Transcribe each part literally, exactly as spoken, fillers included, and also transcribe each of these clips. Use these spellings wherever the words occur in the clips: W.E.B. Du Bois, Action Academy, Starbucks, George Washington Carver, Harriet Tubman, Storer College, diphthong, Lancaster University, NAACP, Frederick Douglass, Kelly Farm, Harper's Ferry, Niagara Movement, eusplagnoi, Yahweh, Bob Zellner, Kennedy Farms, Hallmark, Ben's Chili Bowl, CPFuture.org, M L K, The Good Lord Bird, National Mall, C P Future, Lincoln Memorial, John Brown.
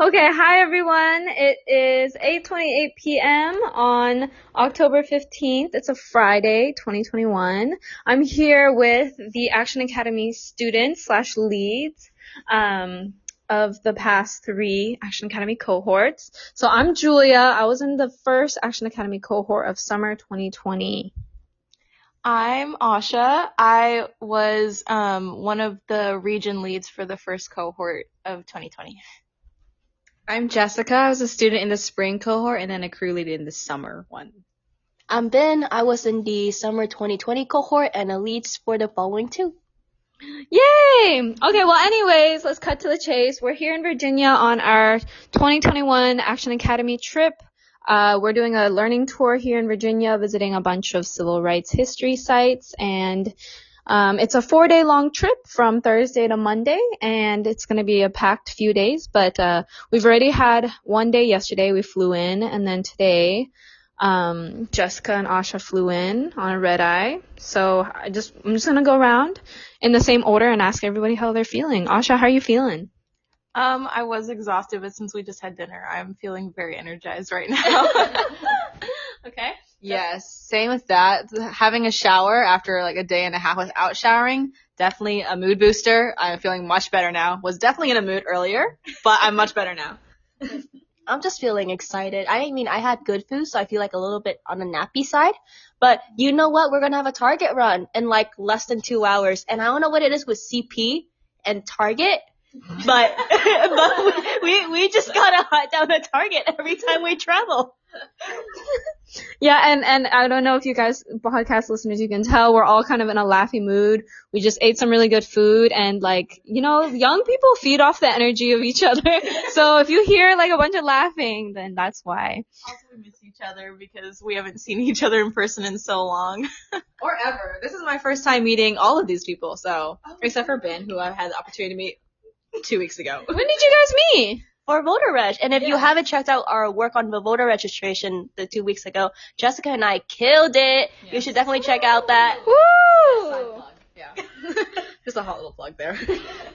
Okay, hi everyone. It is eight twenty-eight p m on October fifteenth. It's a Friday, twenty twenty-one. I'm here with the Action Academy students slash leads um, of the past three Action Academy cohorts. So I'm Julia. I was in the first Action Academy cohort of summer twenty twenty. I'm Asha. I was um, one of the region leads for the first cohort of twenty twenty. I'm Jessica. I was a student in the spring cohort and then a crew lead in the summer one. I'm Ben. I was in the summer twenty twenty cohort and a lead for the following two. Yay! Okay, well, anyways, let's cut to the chase. We're here in Virginia on our twenty twenty-one Action Academy trip. Uh, we're doing a learning tour here in Virginia, visiting a bunch of civil rights history sites, and um, it's a four-day long trip from Thursday to Monday, and it's going to be a packed few days, but uh, we've already had one day yesterday. We flew in, and then today um, Jessica and Asha flew in on a red eye, so I just, I'm just going to go around in the same order and ask everybody how they're feeling. Asha, how are you feeling? Um, I was exhausted, but since we just had dinner, I'm feeling very energized right now. Okay. Yes, same with that. Having a shower after like a day and a half without showering, definitely a mood booster. I'm feeling much better now. Was definitely in a mood earlier, but I'm much better now. I'm just feeling excited. I mean, I had good food, so I feel like a little bit on the nappy side. But you know what? We're going to have a Target run in like less than two hours. And I don't know what it is with C P and Target. But, but we, we just gotta hunt down a Target every time we travel. Yeah, and, and I don't know if you guys, podcast listeners, you can tell we're all kind of in a laughy mood. We just ate some really good food and, like, you know, young people feed off the energy of each other. So if you hear, like, a bunch of laughing, then that's why. Also, we miss each other because we haven't seen each other in person in so long. Or ever. This is my first time meeting all of these people, so, oh, except for Ben, who I've had the opportunity to meet two weeks ago. When did you guys meet? For Voter Reg. And if yeah. you haven't checked out our work on the voter registration the two weeks ago, Jessica and I killed it. Yes. You should definitely Woo! check out that. Woo! Yes, yeah. Just a hot little plug there.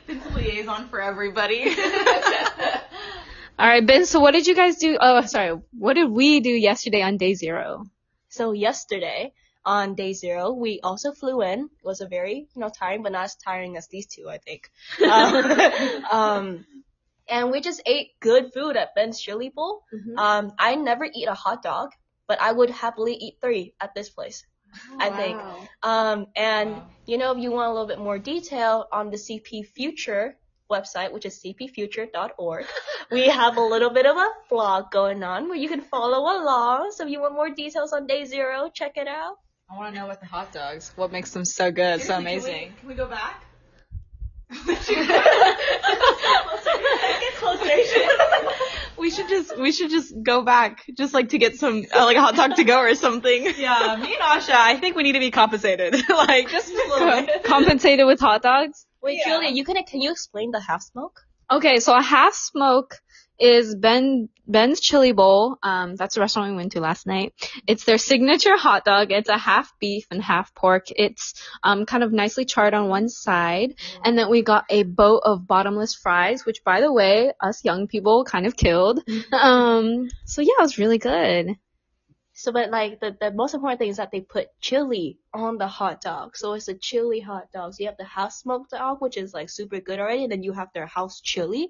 Ben's a liaison for everybody. All right, Ben, so what did you guys do? Oh, sorry. What did we do yesterday on day zero? So yesterday on day zero, we also flew in. It was a very, you know, tiring, but not as tiring as these two, I think. Um, um, and we just ate good food at Ben's Chili Bowl. Mm-hmm. Um, I never eat a hot dog, but I would happily eat three at this place, oh, I wow. think. Um, and, wow. you know, if you want a little bit more detail on the C P Future website, which is C P Future dot org, we have a little bit of a vlog going on where you can follow along. So if you want more details on day zero, check it out. I want to know what the hot dogs, what makes them so good, Seriously, so amazing. Can we, can we go back? we should just, we should just go back, just like to get some, uh, like a hot dog to go or something. Yeah, me and Asha, I think we need to be compensated. Like, just a little bit. Compensated with hot dogs? Wait, yeah. Julia, you can, can you explain the half smoke? Okay, so a half smoke is Ben, Ben's Chili Bowl. Um, that's a restaurant we went to last night. It's their signature hot dog. It's a half beef and half pork. It's, um, kind of nicely charred on one side. Mm. And then we got a boat of bottomless fries, which, by the way, us young people kind of killed. Um, so yeah, it was really good. So, but like the, the most important thing is that they put chili on the hot dog. So it's a chili hot dog. So you have the house smoked dog, which is like super good already. And then you have their house chili.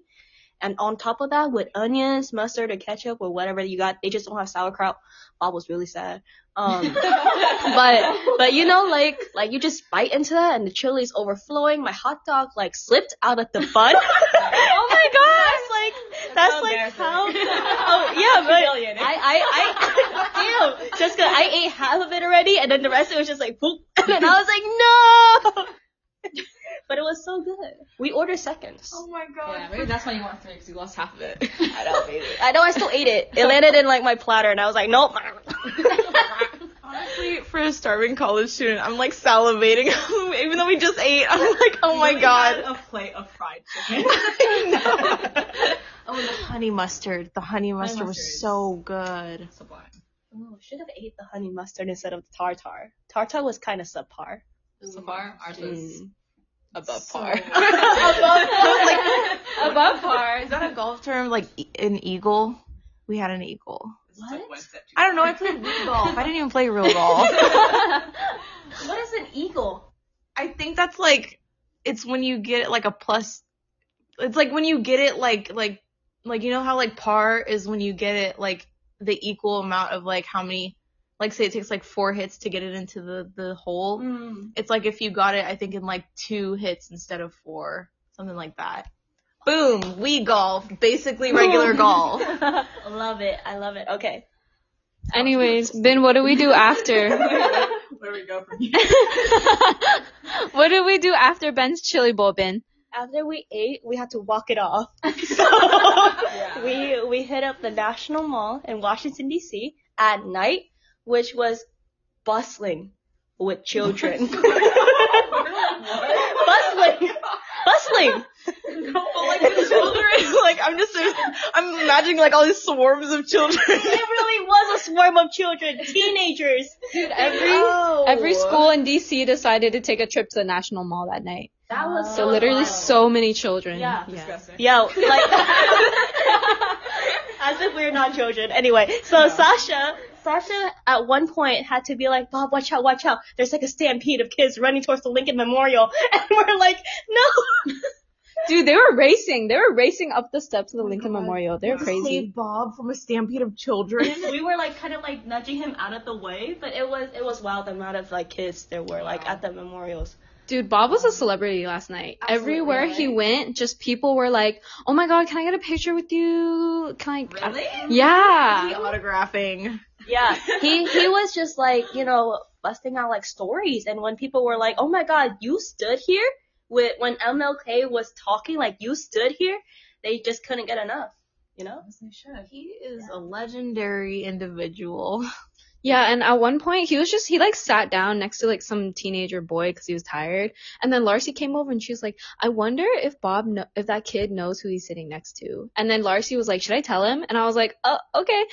And on top of that, with onions, mustard, or ketchup, or whatever you got, they just don't have sauerkraut. Bob was really sad. Um, but, but you know, like, like you just bite into that and the chili's overflowing. My hot dog, like, slipped out of the bun. Oh my gosh! Like, that's, that's like how, oh yeah, but I, I, I, damn, Jessica, I ate half of it already, and then the rest of it was just like, poop. And I was like, no! But it was so good. We ordered seconds. Oh my god. Yeah, maybe that's why you want three, because you lost half of it. I don't ate it. I know, I still ate it. It landed in like my platter, and I was like, nope. Honestly, for a starving college student, I'm like salivating. Even though we just ate, I'm like, oh my we god. Had a plate of fried chicken. I know. Oh, the honey mustard. The honey mustard, honey mustard was so good. Sublime. Oh, should have ate the honey mustard instead of the tartar. Tartar was kind of subpar. Subpar? Ours was. Mm. Above par. above par. Like, above par. sorry, is that a golf term? Like an eagle? We had an eagle. What? I don't know. I played real golf. I didn't even play real golf. What is an eagle? I think that's like, it's when you get like a plus. It's like when you get it like, like, like, you know how like par is when you get it like the equal amount of like how many, like say it takes like four hits to get it into the, the hole. Mm. It's like if you got it, I think in like two hits instead of four, something like that. Boom, we golf, basically regular golf. Love it. I love it. Okay. Anyways, Ben, what do we do after? Where we go from here? What do we do after Ben's Chili Bowl, Ben? After we ate, we had to walk it off. So yeah. we we hit up the National Mall in Washington, D C at night, which was bustling with children. Bustling. Bustling. No, but like the children, like I'm just, I'm imagining like all these swarms of children. It really was a swarm of children, teenagers. Dude, every oh. every school in D C decided to take a trip to the National Mall that night. That was so, so literally wild. So many children. Yeah, yeah. Disgusting. Yeah, like as if we were not children. Anyway, so no. Sasha. Sasha at one point had to be like, Bob, watch out, watch out. There's like a stampede of kids running towards the Lincoln Memorial. And we're like, no. Dude, they were racing. They were racing up the steps of the Lincoln God. Memorial. They're crazy. Save Bob from a stampede of children. We were like kind of like nudging him out of the way, but it was it was wild the amount of like kids there were like at the memorials. Dude, Bob was a celebrity last night. Absolutely. Everywhere he went, just people were like, "Oh my God, can I get a picture with you?" Can I? Really? Yeah. He autographing. Yeah. He he was just like, you know, busting out like stories, and when people were like, "Oh my God, you stood here," with when M L K was talking, like you stood here, they just couldn't get enough, you know? Yes, they should. He is yeah. a legendary individual. Yeah, and at one point, he was just, he, like, sat down next to, like, some teenager boy because he was tired. And then Larcy came over and she was like, I wonder if Bob, no- if that kid knows who he's sitting next to. And then Larcy was like, should I tell him? And I was like, oh, okay.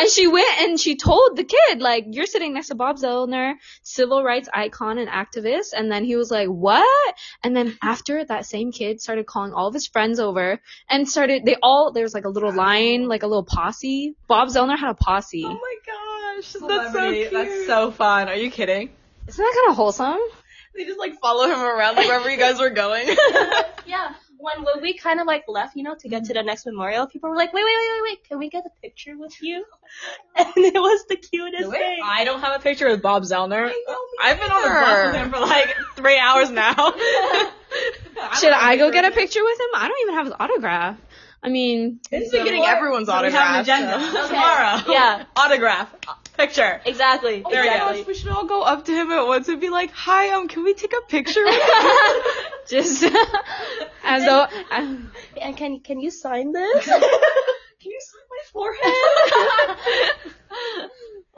And she went and she told the kid, like, you're sitting next to Bob Zellner, civil rights icon and activist. And then he was like, what? And then after that same kid started calling all of his friends over and started, they all, there was, like, a little line, like, a little posse. Bob Zellner had a posse. Oh, my God. That's so cute. That's so fun. Are you kidding? Isn't that kind of wholesome? They just like follow him around like, wherever you guys were going. Yeah. When, when we kind of like left, you know, to get to the next memorial, people were like, wait, wait, wait, wait, wait. Can we get a picture with you? And it was the cutest wait, thing. I don't have a picture with Bob Zellner. I've been on the bus with him for like three hours now. Should I go get a picture with him? I don't even have his autograph. I mean, it's been getting everyone's so autograph. We have an agenda so. Okay. Tomorrow. Yeah. Autograph. Picture. Exactly. Oh there my gosh, go. We should all go up to him at once and be like, hi, um, can we take a picture with him? Just as though. And um, can, can you sign this? Can you sign my forehead?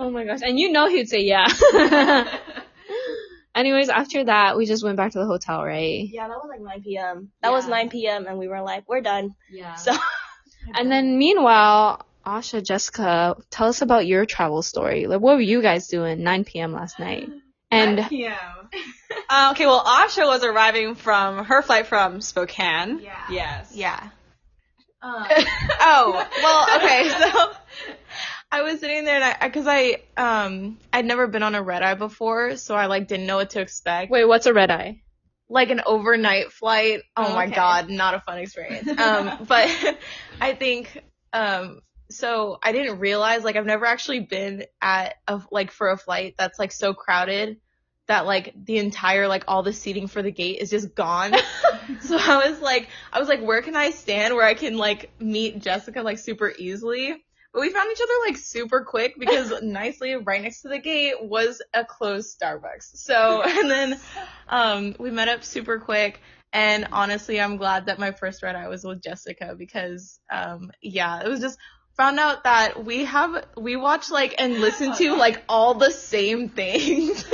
Oh my gosh. And you know he'd say yeah. Anyways, after that, we just went back to the hotel, right? Yeah, that was like nine p.m. That yeah. was nine p.m. and we were like, we're done. Yeah. So, and then meanwhile, Asha, Jessica, tell us about your travel story. Like, what were you guys doing nine p.m. last night? And nine p.m. uh, okay, well, Asha was arriving from her flight from Spokane. Yeah. Yes. Yeah. Um. Oh, well, okay, so I was sitting there, and I, because I, um, I'd never been on a red-eye before, so I, like, didn't know what to expect. Wait, what's a red-eye? Like, an overnight flight. Oh, oh my okay. God, not a fun experience. um, but I think, um, so I didn't realize, like, I've never actually been at, a, like, for a flight that's, like, so crowded that, like, the entire, like, all the seating for the gate is just gone. So I was, like, I was, like, where can I stand where I can, like, meet Jessica, like, super easily? But we found each other, like, super quick because nicely right next to the gate was a closed Starbucks. So, and then um, we met up super quick. And honestly, I'm glad that my first red eye was with Jessica because, um, yeah, it was just found out that we have, we watch, like, and listen to, like, all the same things.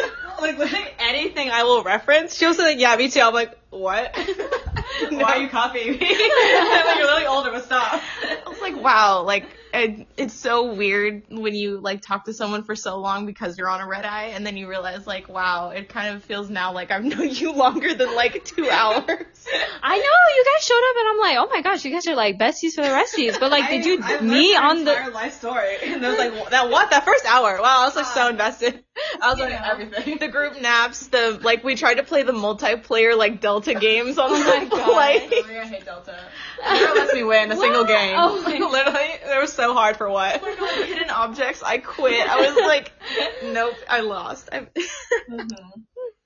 Like, literally anything I will reference. She was like, yeah, me too. I'm like, what? No. Why are you copying me? Like, you're really older, but stop. I was like, wow, like, it, it's so weird when you like talk to someone for so long because you're on a red eye, and then you realize like, wow, it kind of feels now like I've known you longer than like two hours. I know, you guys showed up and I'm like, oh my gosh, you guys are like besties for the resties. But like, I, did you I me on the entire life story? And I was like, that what that first hour? Wow, I was like uh, so invested. I was like yeah. everything. The group naps, the like we tried to play the multiplayer like Delta games on the like. Oh my god, like, I hate Delta. Never lets me win a what? single game. Oh my god. Literally, it was so hard for what? Oh my god, hidden objects. I quit. I was like, nope, I lost. I... mm-hmm.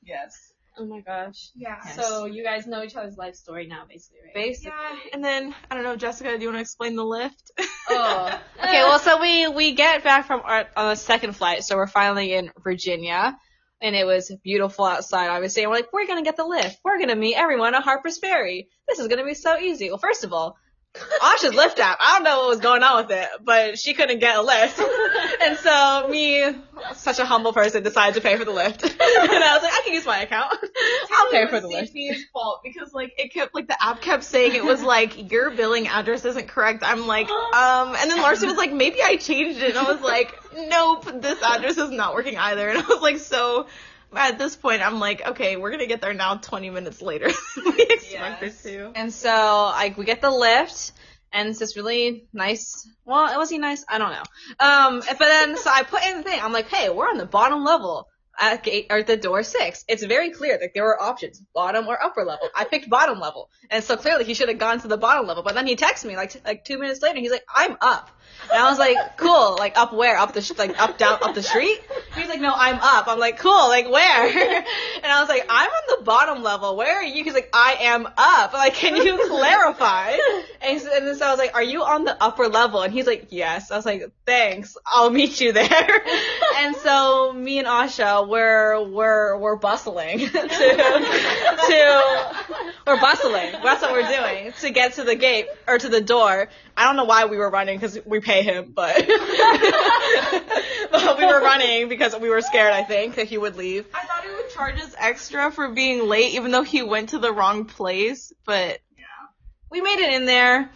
Yes. Oh my gosh. Yeah. Yes. So you guys know each other's life story now, basically, right? Basically. Yeah. And then I don't know, Jessica, do you want to explain the lift? Oh. Okay. Well, so we we get back from our on the second flight, so we're finally in Virginia, and it was beautiful outside, obviously. And we're like, we're gonna get the lift. We're gonna meet everyone at Harper's Ferry. This is gonna be so easy. Well, first of all, Asha's lift app. I don't know what was going on with it, but she couldn't get a lift. And so me, such a humble person, decided to pay for the lift. And I was like, I can use my account. I'll pay for the lift. C P's fault because like it kept like the app kept saying it was like your billing address isn't correct. I'm like, um and then Larson was like, maybe I changed it, and I was like, nope, this address is not working either. And I was like, so at this point, I'm like, okay, we're going to get there now twenty minutes later than we expected yes. to. And so, like, we get the lift, and it's this really nice, well, it wasn't nice, I don't know. Um, but then, so I put in the thing, I'm like, hey, we're on the bottom level at gate, or the door six. It's very clear that there were options, bottom or upper level. I picked bottom level. And so clearly he should have gone to the bottom level. But then he texts me, like, t- like two minutes later, and he's like, I'm up. And I was like, cool, like, up where? Up the, sh- like, up, down, up the street? He's like, no, I'm up. I'm like, cool, like, where? And I was like, I'm on the bottom level. Where are you? He's like, I am up. I'm like, can you clarify? And, so, and then so I was like, are you on the upper level? And he's like, yes. I was like, thanks. I'll meet you there. And so me and Asha, we're, we're, we're bustling to, to, we're bustling. That's what we're doing to get to the gate or to the door. I don't know why we were running because we pay him, but, but we were running because we were scared, I think, that he would leave. I thought he would charge us extra for being late, even though he went to the wrong place, but yeah. We made it in there.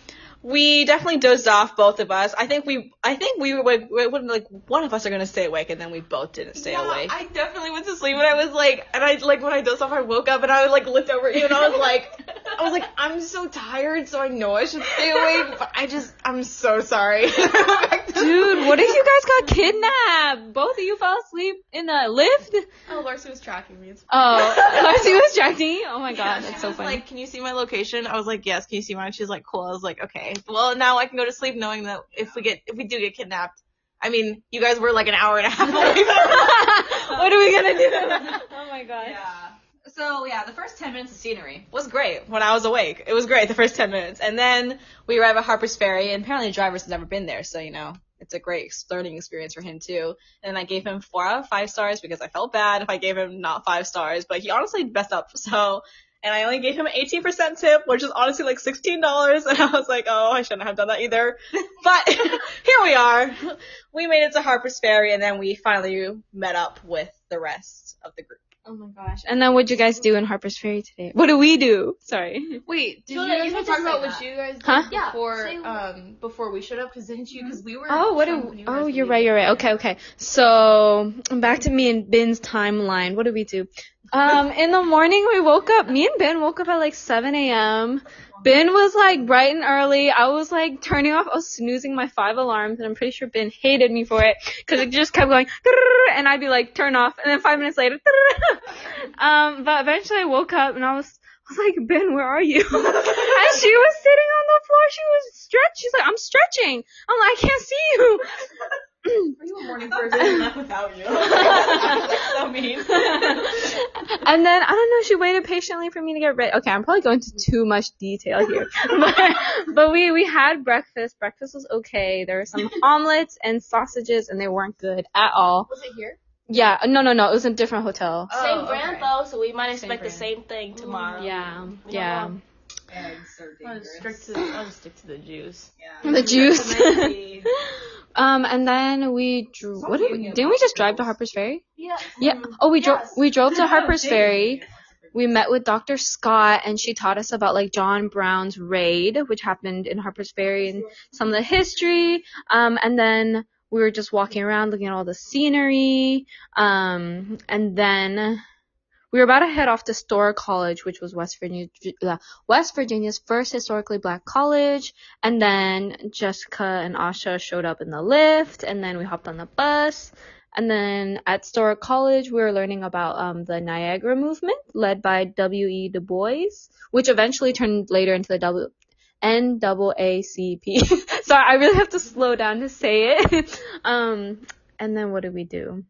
We definitely dozed off, both of us. I think we, I think we were like, we were like one of us are going to stay awake, and then we both didn't stay yeah, awake. I definitely went to sleep, and I was like, and I, like, when I dozed off, I woke up, and I, like, looked over at you, and I was like, I was like, I'm so tired, so I know I should stay awake, but I just, I'm so sorry. Dude, what if you guys got kidnapped? Both of you fell asleep in a lift? Oh, Larcy was tracking me. Oh, Larcy was tracking me? Oh my god, yeah, that's so was funny. She like, can you see my location? I was like, yes, can you see mine? She's like, cool. I was like, okay. Well, now I can go to sleep knowing that if we get, if we do get kidnapped, I mean, you guys were like an hour and a half away from what are we gonna do? Oh my god. Yeah. So yeah, the first ten minutes of scenery was great when I was awake. It was great the first ten minutes, and then we arrive at Harper's Ferry, and apparently the driver's never been there, so you know it's a great learning experience for him too. And I gave him four out of five stars because I felt bad if I gave him not five stars, but he honestly messed up so. And I only gave him an eighteen percent tip, which is honestly like sixteen dollars. And I was like, oh, I shouldn't have done that either. But here we are. We made it to Harper's Ferry, and then we finally met up with the rest of the group. Oh, my gosh. And then what'd you guys do in Harper's Ferry today? What do we do? Sorry. Wait, did so you guys want to talk about what that. you guys did huh? before, yeah. um, before we showed up? Because didn't you? Because we were... Oh, what do, you oh you're right, you're right. Okay, okay. So back to me and Ben's timeline. What do we do? Um, in the morning we woke up, me and Ben woke up at like seven a.m. Ben was like bright and early. I was like turning off, I was snoozing my five alarms, and I'm pretty sure Ben hated me for it, cause it just kept going, and I'd be like, turn off, and then five minutes later, um, but eventually I woke up and I was, I was like, Ben, where are you? And she was sitting on the floor, she was stretched, she's like, I'm stretching. I'm like, I can't see you. Are you a morning person? I'm not without you. That's so mean. And then, I don't know, she waited patiently for me to get ready. Okay, I'm probably going into too much detail here. But, but we, we had breakfast. Breakfast was okay. There were some omelets and sausages, and they weren't good at all. Was it here? Yeah. No, no, no. It was a different hotel. Oh, same brand, okay. though, so we might expect the same thing tomorrow. Yeah, we yeah. Eggs are dangerous. I'll just stick to the juice. Yeah. The juice. Um, and then we drew, what did we, didn't we just drive to Harper's Ferry? Yeah. Yeah. Oh, we drove, yes. we drove to Harper's Ferry. we met with Doctor Scott, and she taught us about, like, John Brown's raid, which happened in Harper's Ferry, and some of the history. Um, and then we were just walking around looking at all the scenery. Um, and then we were about to head off to Storer College, which was West Virginia, uh, West Virginia's first historically black college. And then Jessica and Asha showed up in the lift, and then we hopped on the bus. And then at Storer College, we were learning about um, the Niagara Movement, led by W E Du Bois, which eventually turned later into the W N double A C P. Sorry, I really have to slow down to say it. um, and then what did we do?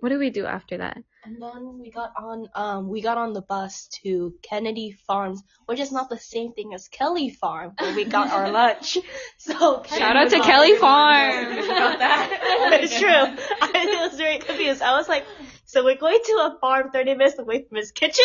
What did we do after that? And then we got on um we got on the bus to Kennedy Farms, which is not the same thing as Kelly Farm, but we got our lunch. So Kennedy shout out to Farm. Kelly Farm. About that. It's true. I was very confused. I was like, so we're going to a farm thirty minutes away from his kitchen?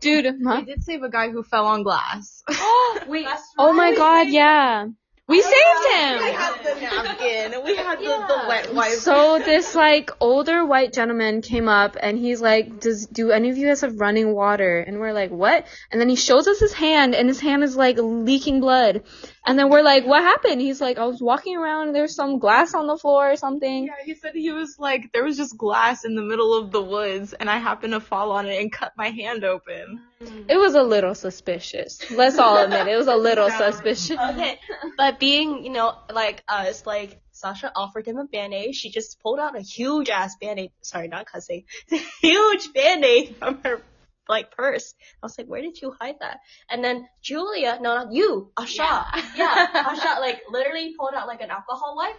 Dude, huh? We did save a guy who fell on glass. Oh wait. Right. Oh my God, yeah. We saved him! We had the napkin, we had yeah. the, the wet wipe. So this, like, older white gentleman came up, and he's like, Does do any of you guys have running water? And we're like, what? And then he shows us his hand, and his hand is, like, leaking blood. And then we're like, what happened? He's like, I was walking around, and there's some glass on the floor or something. Yeah, he said he was like, there was just glass in the middle of the woods, and I happened to fall on it and cut my hand open. It was a little suspicious. Let's all admit it was a little no. suspicious. Okay, but being, you know, like us, like Sasha offered him a Band-Aid. She just pulled out a huge-ass Band-Aid. Sorry, not cussing. It's a huge Band-Aid from her, like, purse. I was like, where did you hide that? And then Julia, no, not you, Asha. Yeah, yeah Asha, like, literally pulled out, like, an alcohol wipe.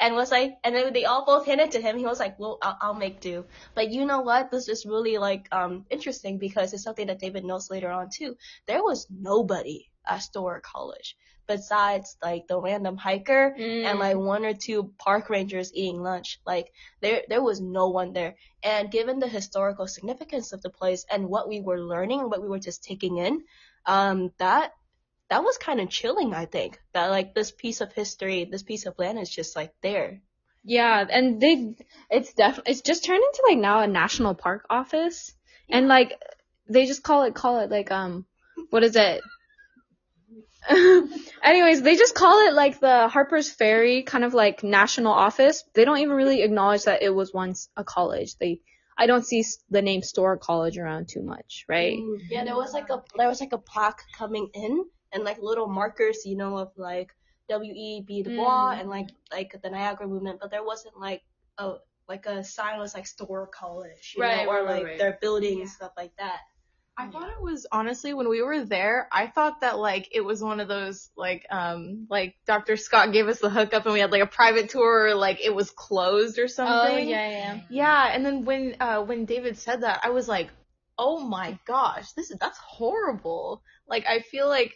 And was like, and then they all both handed to him. He was like, well, I'll, I'll make do. But you know what? This is really, like, um, interesting because it's something that David knows later on, too. There was nobody at Storer College besides, like, the random hiker mm. and, like, one or two park rangers eating lunch. Like, there there was no one there. And given the historical significance of the place and what we were learning, what we were just taking in, um, that That was kind of chilling, I think, that, like, this piece of history, this piece of land is just, like, there. Yeah, and they, it's definitely, it's just turned into, like, now a national park office. Yeah. And, like, they just call it, call it, like, um, what is it? Anyways, they just call it, like, the Harper's Ferry kind of, like, national office. They don't even really acknowledge that it was once a college. They I don't see the name Storer College around too much, right? Yeah, there was, like, a, there was, like, a plaque coming in. And, like, little markers, you know, of, like, W E B Du Bois mm. and, like, like the Niagara Movement. But there wasn't, like, a like a sign that was, like, Storer College, you right, know, or, right, like, right. their building yeah. and stuff like that. I yeah. thought it was, honestly, when we were there, I thought that, like, it was one of those, like, um, like, Doctor Scott gave us the hookup and we had, like, a private tour, like, it was closed or something. Oh, yeah, yeah. Yeah, and then when, uh, when David said that, I was like, oh, my gosh, this is, that's horrible. Like, I feel like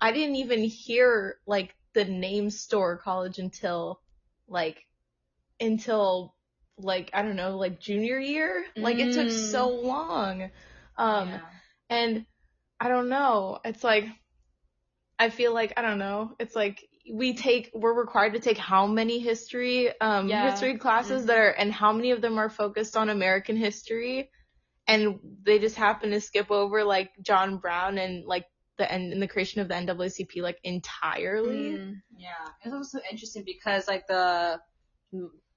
I didn't even hear, like, the name Storer College until, like, until, like, I don't know, like, junior year? Like, mm. it took so long. Um, yeah. And I don't know. It's, like, I feel like, I don't know. It's, like, we take, we're required to take how many history, um, yeah. history classes mm-hmm. that are, and how many of them are focused on American history, and they just happen to skip over, like, John Brown and, like, the end in the creation of the N double A C P, like, entirely. Mm, yeah, it was also interesting because, like, the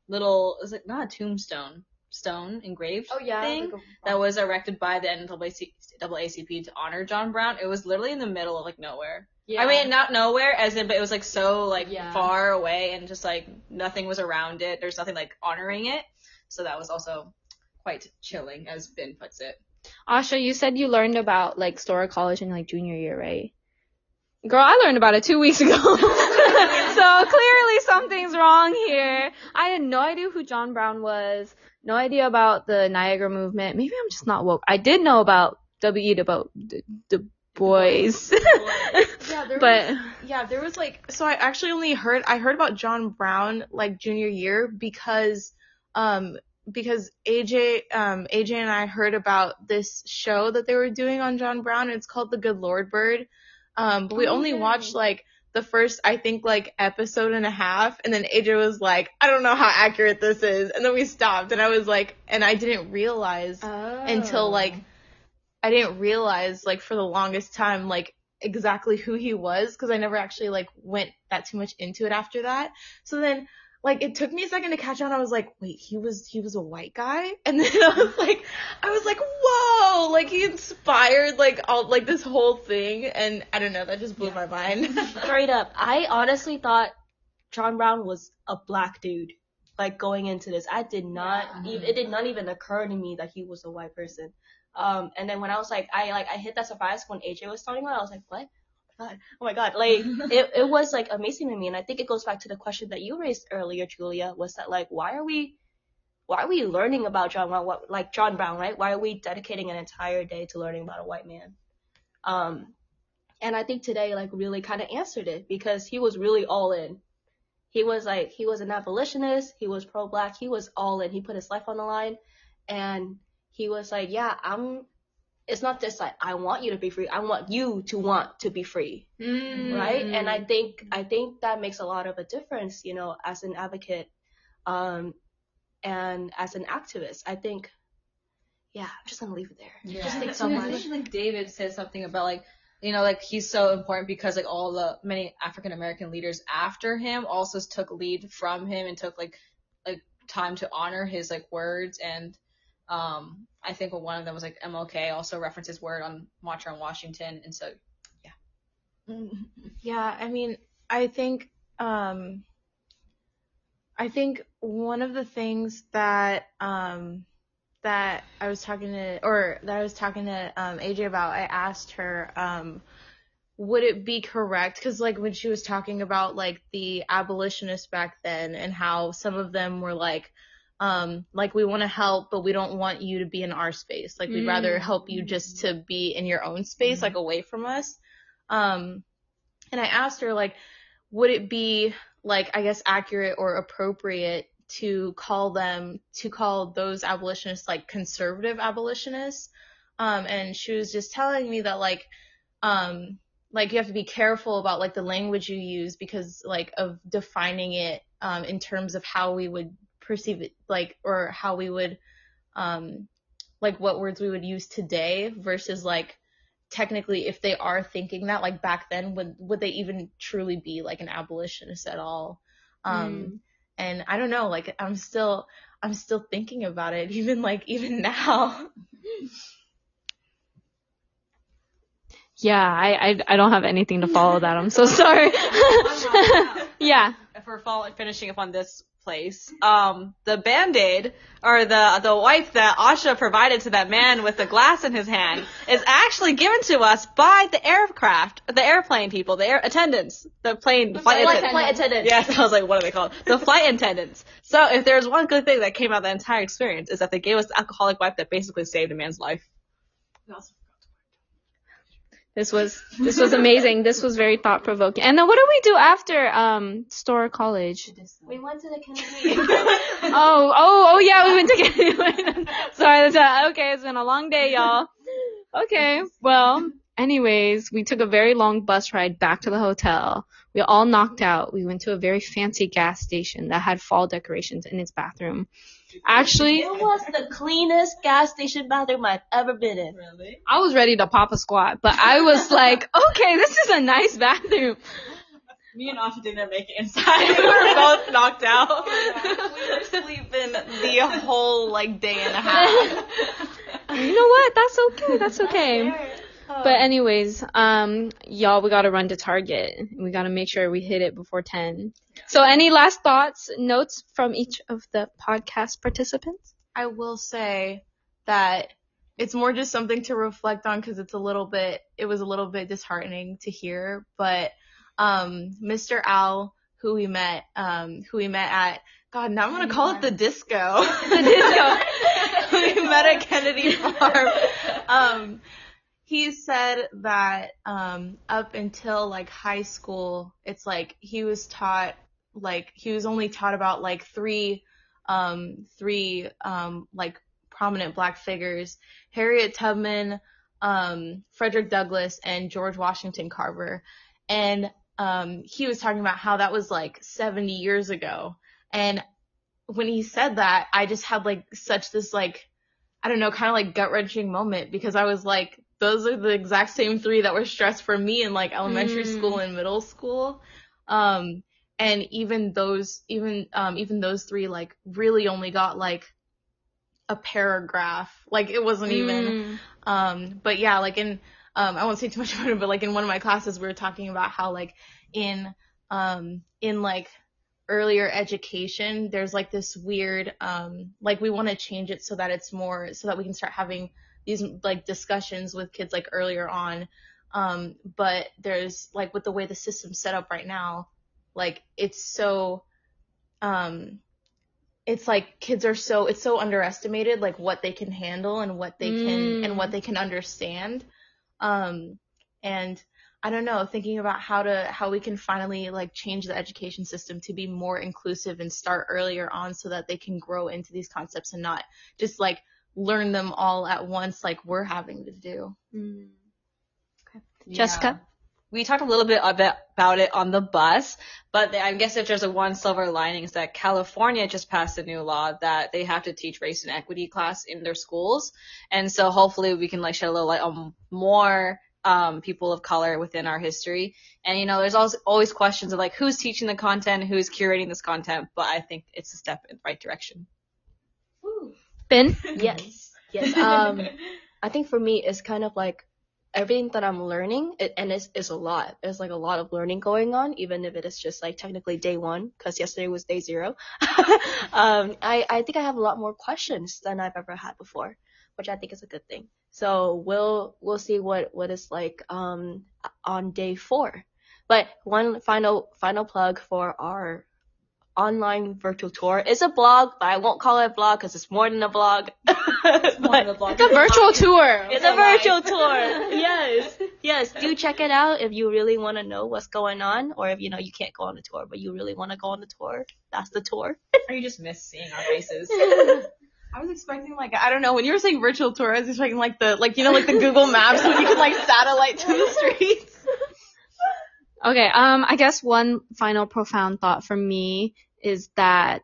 little, it was like not a tombstone, stone engraved oh, yeah, thing like that was erected by the N double A C P to honor John Brown. It was literally in the middle of, like, nowhere. Yeah. I mean, not nowhere as in, but it was, like, so, like, yeah. far away, and just, like, nothing was around it. There's nothing, like, honoring it. So that was also quite chilling, as Ben puts it. Asha, you said you learned about, like, Storer College in, like, junior year, right? Girl, I learned about it two weeks ago. So clearly something's wrong here. I had no idea who John Brown was, no idea about the Niagara Movement. Maybe I'm just not woke. I did know about W E Du Bois. Du Bois. yeah, there but was, yeah, there was, like, so I actually only heard, I heard about John Brown, like, junior year because, um, because A J um A J and I heard about this show that they were doing on John Brown. It's called The Good Lord Bird. Um but we only watched, like, the first, I think, like, episode and a half. And then A J was like, I don't know how accurate this is. And then we stopped. And I was like, and I didn't realize oh. until, like, I didn't realize, like, for the longest time, like, exactly who he was. Because I never actually, like, went that too much into it after that. So then, like, it took me a second to catch on. I was like, wait, he was, he was a white guy? And then I was like, I was like, whoa! Like, he inspired, like, all, like, this whole thing. And I don't know, that just blew yeah. my mind. Straight up. I honestly thought John Brown was a black dude, like, going into this. I did not, yeah. even, it did not even occur to me that he was a white person. Um, and then when I was like, I, like, I hit that surprise when A J was talking about it, I was like, what? God. Oh my God, like, it, it was, like, amazing to me, and I think it goes back to the question that you raised earlier, Julia, was that, like, why are we, why are we learning about John Brown, what, like, John Brown, right? Why are we dedicating an entire day to learning about a white man? Um, and I think today, like, really kind of answered it, because he was really all in. He was, like, he was an abolitionist, he was pro-black, he was all in, he put his life on the line, and he was like, yeah, I'm, it's not just like, I want you to be free. I want you to want to be free, mm. right? And I think I think that makes a lot of a difference, you know, as an advocate um, and as an activist. I think, yeah, I'm just going to leave it there. Yeah. Just think so much. Like David said something about, like, you know, like, he's so important because, like, all the many African-American leaders after him also took lead from him and took, like, like time to honor his, like, words. And Um, I think one of them was, like, M L K also references word on March on Washington. And so, yeah. Yeah. I mean, I think, um, I think one of the things that, um, that I was talking to, or that I was talking to, um, A J about, I asked her, um, would it be correct? 'Cause, like, when she was talking about, like, the abolitionists back then and how some of them were, like, Um, like, we want to help, but we don't want you to be in our space. Like, we'd mm. rather help you just to be in your own space, mm. like, away from us. Um, and I asked her, like, would it be, like, I guess, accurate or appropriate to call them, to call those abolitionists, like, conservative abolitionists? Um, and she was just telling me that, like, um, like, you have to be careful about, like, the language you use because, like, of defining it, um, in terms of how we would perceive it, like, or how we would, um, like, what words we would use today versus, like, technically if they are thinking that, like, back then, would would they even truly be, like, an abolitionist at all? Um, mm. And I don't know, like, I'm still, I'm still thinking about it, even, like, even now. Yeah, I, I, I don't have anything to follow that. I'm so sorry. I'm yeah. If we're following, finishing up on this place, um the Band-Aid, or the the wipe that Asha provided to that man with the glass in his hand, is actually given to us by the aircraft, the airplane people, the air attendants, the plane flight, flight, atten- flight attendants. Yes, I was like, what are they called? The flight attendants. So if there's one good thing that came out of the entire experience, is that they gave us the alcoholic wipe that basically saved a man's life. This was this was amazing. This was very thought provoking. And then what did we do after um Storer College? We went to the Kennedy. oh oh oh yeah, we went to Kennedy. Sorry, that's a, okay. It's been a long day, y'all. Okay, well, anyways, we took a very long bus ride back to the hotel. We all knocked out. We went to a very fancy gas station that had fall decorations in its bathroom. Actually, it was the cleanest gas station bathroom I've ever been in. Really? I was ready to pop a squat, but I was like, okay, this is a nice bathroom. Me and Asha didn't make it inside. We were both knocked out. Yeah, we were sleeping the whole, like, day and a half. You know what? That's okay. That's okay. Oh. But anyways, um, y'all, we got to run to Target. We got to make sure we hit it before ten. So any last thoughts, notes from each of the podcast participants? I will say that it's more just something to reflect on because it's a little bit, it was a little bit disheartening to hear. But um, Mister Al, who we met, um, who we met at, God, now I'm going to call it the disco. The disco. We met at Kennedy Farm. Um, he said that um, up until, like, high school, it's like he was taught, like, he was only taught about, like, three, um, three, um, like, prominent black figures, Harriet Tubman, um, Frederick Douglass, and George Washington Carver. And um, he was talking about how that was like seventy years ago. And when he said that, I just had like such this like, I don't know, kind of like gut wrenching moment, because I was like, those are the exact same three that were stressed for me in like elementary mm. school and middle school. Um, and even those, even, um, even those three like really only got like a paragraph. Like it wasn't mm. even, um, but yeah, like in, um, I won't say too much about it, but like in one of my classes, we were talking about how like in, um, in like, earlier education, there's like this weird, um, like we want to change it so that it's more, so that we can start having these like discussions with kids like earlier on. Um, but there's like with the way the system's set up right now, like it's so, um, it's like kids are so, it's so underestimated, like what they can handle and what they mm. can, and what they can understand. Um, and I don't know, thinking about how to, how we can finally like change the education system to be more inclusive and start earlier on so that they can grow into these concepts and not just like learn them all at once, like we're having to do. Mm. Okay. Yeah. Jessica, we talked a little bit about it on the bus, but I guess if there's a one silver lining is that California just passed a new law that they have to teach race and equity class in their schools. And so hopefully we can like shed a little light on more um people of color within our history. And you know, there's also always questions of like who's teaching the content, who's curating this content, but I think it's a step in the right direction. Woo. Ben? Yes. Yes. Um I think for me it's kind of like everything that I'm learning it, and it's it's a lot. There's like a lot of learning going on, even if it is just like technically day one, because yesterday was day zero. um I, I think I have a lot more questions than I've ever had before, which I think is a good thing. So we'll we'll see what what it's like um on day four. But one final final plug for our online virtual tour is a blog, but I won't call it a blog because it's more than a blog. It's more than a blog. It's a virtual tour. It's a virtual tour. Yes, yes. Do check it out if you really want to know what's going on, or if you know you can't go on the tour, but you really want to go on the tour. That's the tour. Or you just miss seeing our faces. I was expecting, like, I don't know, when you were saying virtual tour, I was expecting, like, the, like, you know, like, the Google Maps when you can, like, satellite to the streets. Okay, um, I guess one final profound thought from me is that,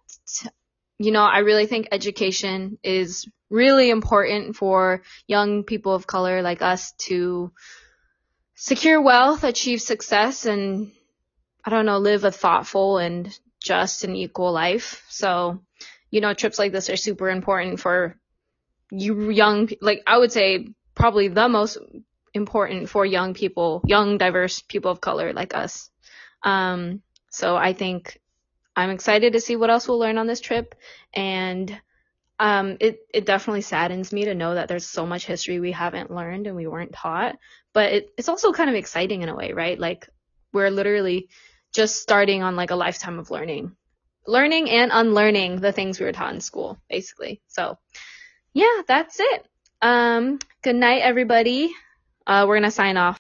you know, I really think education is really important for young people of color like us to secure wealth, achieve success, and, I don't know, live a thoughtful and just and equal life. So, you know, trips like this are super important for you young, like I would say probably the most important for young people, young, diverse people of color like us. Um, so I think I'm excited to see what else we'll learn on this trip. And um, it, it definitely saddens me to know that there's so much history we haven't learned and we weren't taught. But it, it's also kind of exciting in a way, right? Like we're literally just starting on like a lifetime of learning. Learning and unlearning the things we were taught in school, basically. So, yeah, that's it. Um, good night, everybody. Uh, we're going to sign off.